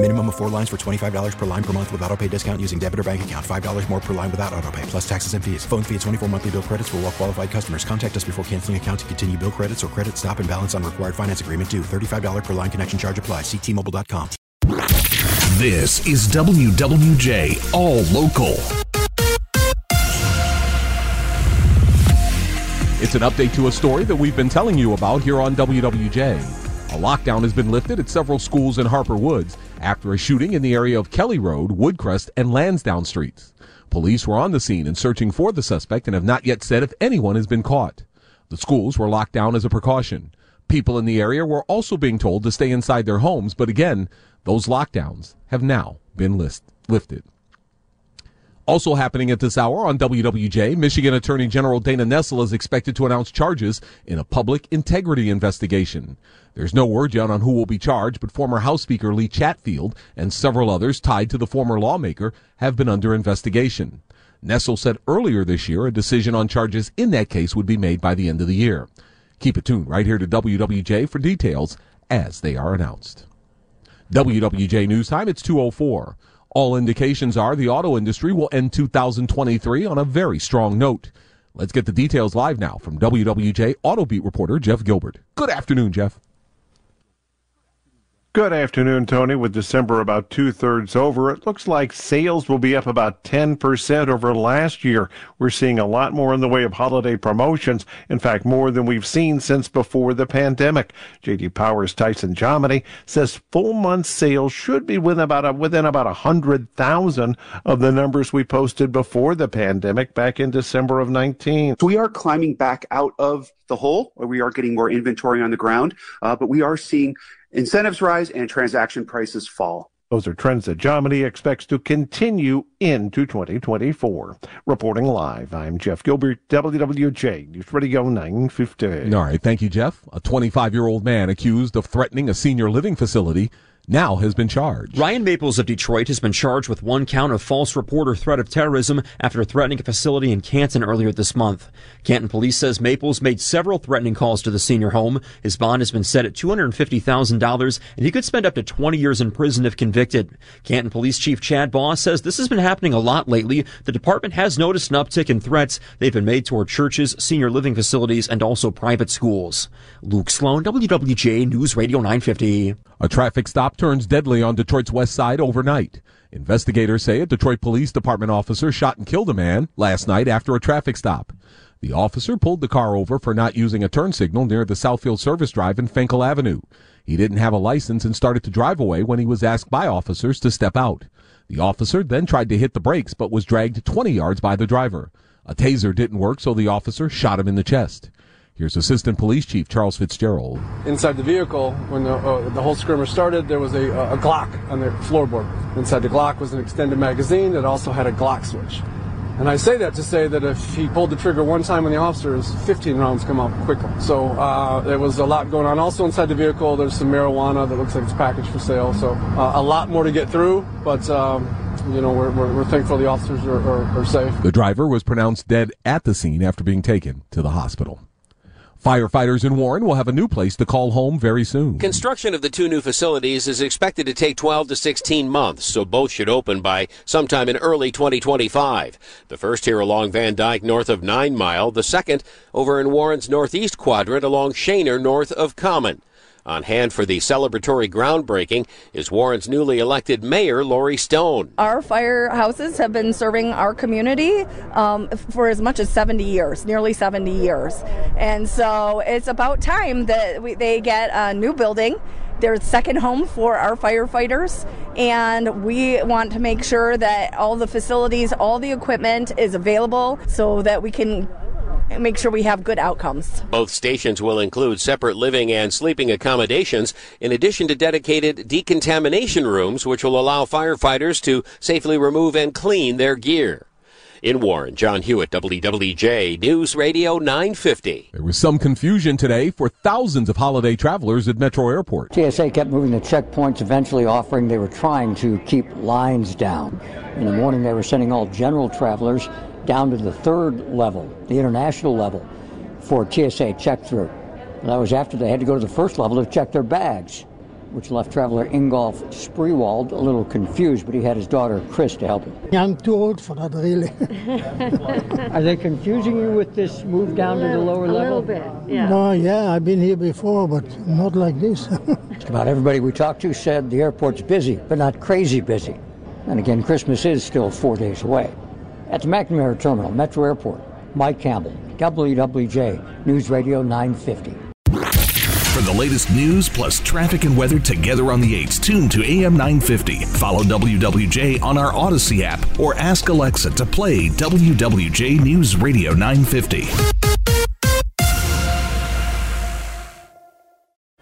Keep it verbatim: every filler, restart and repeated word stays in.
Minimum of four lines for twenty-five dollars per line per month with autopay discount using debit or bank account. five dollars more per line without autopay, plus taxes and fees. Phone fee at twenty-four monthly bill credits for well qualified customers. Contact us before canceling account to continue bill credits or credit stop and balance on required finance agreement due. thirty-five dollars per line connection charge applies. See T Mobile dot com. This is W W J All Local. It's an update to a story that we've been telling you about here on W W J. A lockdown has been lifted at several schools in Harper Woods after a shooting in the area of Kelly Road, Woodcrest, and Lansdowne Streets. Police were on the scene and searching for the suspect and have not yet said if anyone has been caught. The schools were locked down as a precaution. People in the area were also being told to stay inside their homes, but again, those lockdowns have now been list- lifted. Also happening at this hour on W W J, Michigan Attorney General Dana Nessel is expected to announce charges in a public integrity investigation. There's no word yet on who will be charged, but former House Speaker Lee Chatfield and several others tied to the former lawmaker have been under investigation. Nessel said earlier this year a decision on charges in that case would be made by the end of the year. Keep it tuned right here to W W J for details as they are announced. W W J News Time, it's two oh four. All indications are the auto industry will end two thousand twenty-three on a very strong note. Let's get the details live now from W W J Auto Beat reporter Jeff Gilbert. Good afternoon, Jeff. Good afternoon, Tony. With December about two-thirds over, it looks like sales will be up about ten percent over last year. We're seeing a lot more in the way of holiday promotions, in fact, more than we've seen since before the pandemic. J D. Powers' Tyson Jomany says full month sales should be within about a, within about one hundred thousand of the numbers we posted before the pandemic back in December of nineteen. So we are climbing back out of the hole, or we are getting more inventory on the ground, uh, but we are seeing incentives rise and transaction prices fall. Those are trends that Jomany expects to continue into twenty twenty-four. Reporting live, I'm Jeff Gilbert, W W J News Radio nine fifty. All right, thank you, Jeff. A twenty-five-year-old man accused of threatening a senior living facility now has been charged. Ryan Maples of Detroit has been charged with one count of false report or threat of terrorism after threatening a facility in Canton earlier this month. Canton police says Maples made several threatening calls to the senior home. His bond has been set at two hundred fifty thousand dollars, and he could spend up to twenty years in prison if convicted. Canton Police Chief Chad Boss says this has been happening a lot lately. The department has noticed an uptick in threats. They've been made toward churches, senior living facilities, and also private schools. Luke Sloan, W W J News Radio nine fifty. A traffic stop turns deadly on Detroit's west side overnight. Investigators say a Detroit Police Department officer shot and killed a man last night after a traffic stop. The officer pulled the car over for not using a turn signal near the Southfield Service Drive and Fenkel Avenue. He didn't have a license and started to drive away when he was asked by officers to step out. The officer then tried to hit the brakes but was dragged twenty yards by the driver. A taser didn't work, so the officer shot him in the chest. Here's Assistant Police Chief Charles Fitzgerald. Inside the vehicle, when the, uh, the whole skirmish started, there was a, a Glock on the floorboard. Inside the Glock was an extended magazine that also had a Glock switch. And I say that to say that if he pulled the trigger one time on the officers, fifteen rounds come out quickly. So uh, there was a lot going on. Also inside the vehicle, there's some marijuana that looks like it's packaged for sale. So uh, a lot more to get through, but um, you know, we're, we're, we're thankful the officers are, are, are safe. The driver was pronounced dead at the scene after being taken to the hospital. Firefighters in Warren will have a new place to call home very soon. Construction of the two new facilities is expected to take twelve to sixteen months, so both should open by sometime in early twenty twenty-five. The first here along Van Dyke north of Nine Mile, the second over in Warren's northeast quadrant along Shaner north of Common. On hand for the celebratory groundbreaking is Warren's newly elected mayor, Lori Stone. Our firehouses have been serving our community um, for as much as seventy years, nearly seventy years. And so it's about time that we, they get a new building their second home for our firefighters, and we want to make sure that all the facilities, all the equipment is available so that we can make sure we have good outcomes. Both stations will include separate living and sleeping accommodations, in addition to dedicated decontamination rooms, which will allow firefighters to safely remove and clean their gear. In Warren, John Hewitt, W W J News Radio nine fifty. There was some confusion today for thousands of holiday travelers at Metro Airport. T S A kept moving the checkpoints, eventually offering they were trying to keep lines down. In the morning, they were sending all general travelers down to the third level, the international level, for T S A check-through. And that was after they had to go to the first level to check their bags, which left traveler Ingolf Spreewald a little confused, but he had his daughter, Chris, to help him. I'm too old for that, really. Are they confusing you with this move down little, to the lower a level? A little bit, yeah. No, yeah, I've been here before, but not like this. Just about everybody we talked to said the airport's busy, but not crazy busy. And again, Christmas is still four days away. At the McNamara Terminal, Metro Airport, Mike Campbell, W W J News Radio nine fifty. For the latest news plus traffic and weather together on the eights, tune to A M nine fifty. Follow W W J on our Odyssey app or ask Alexa to play W W J News Radio nine fifty.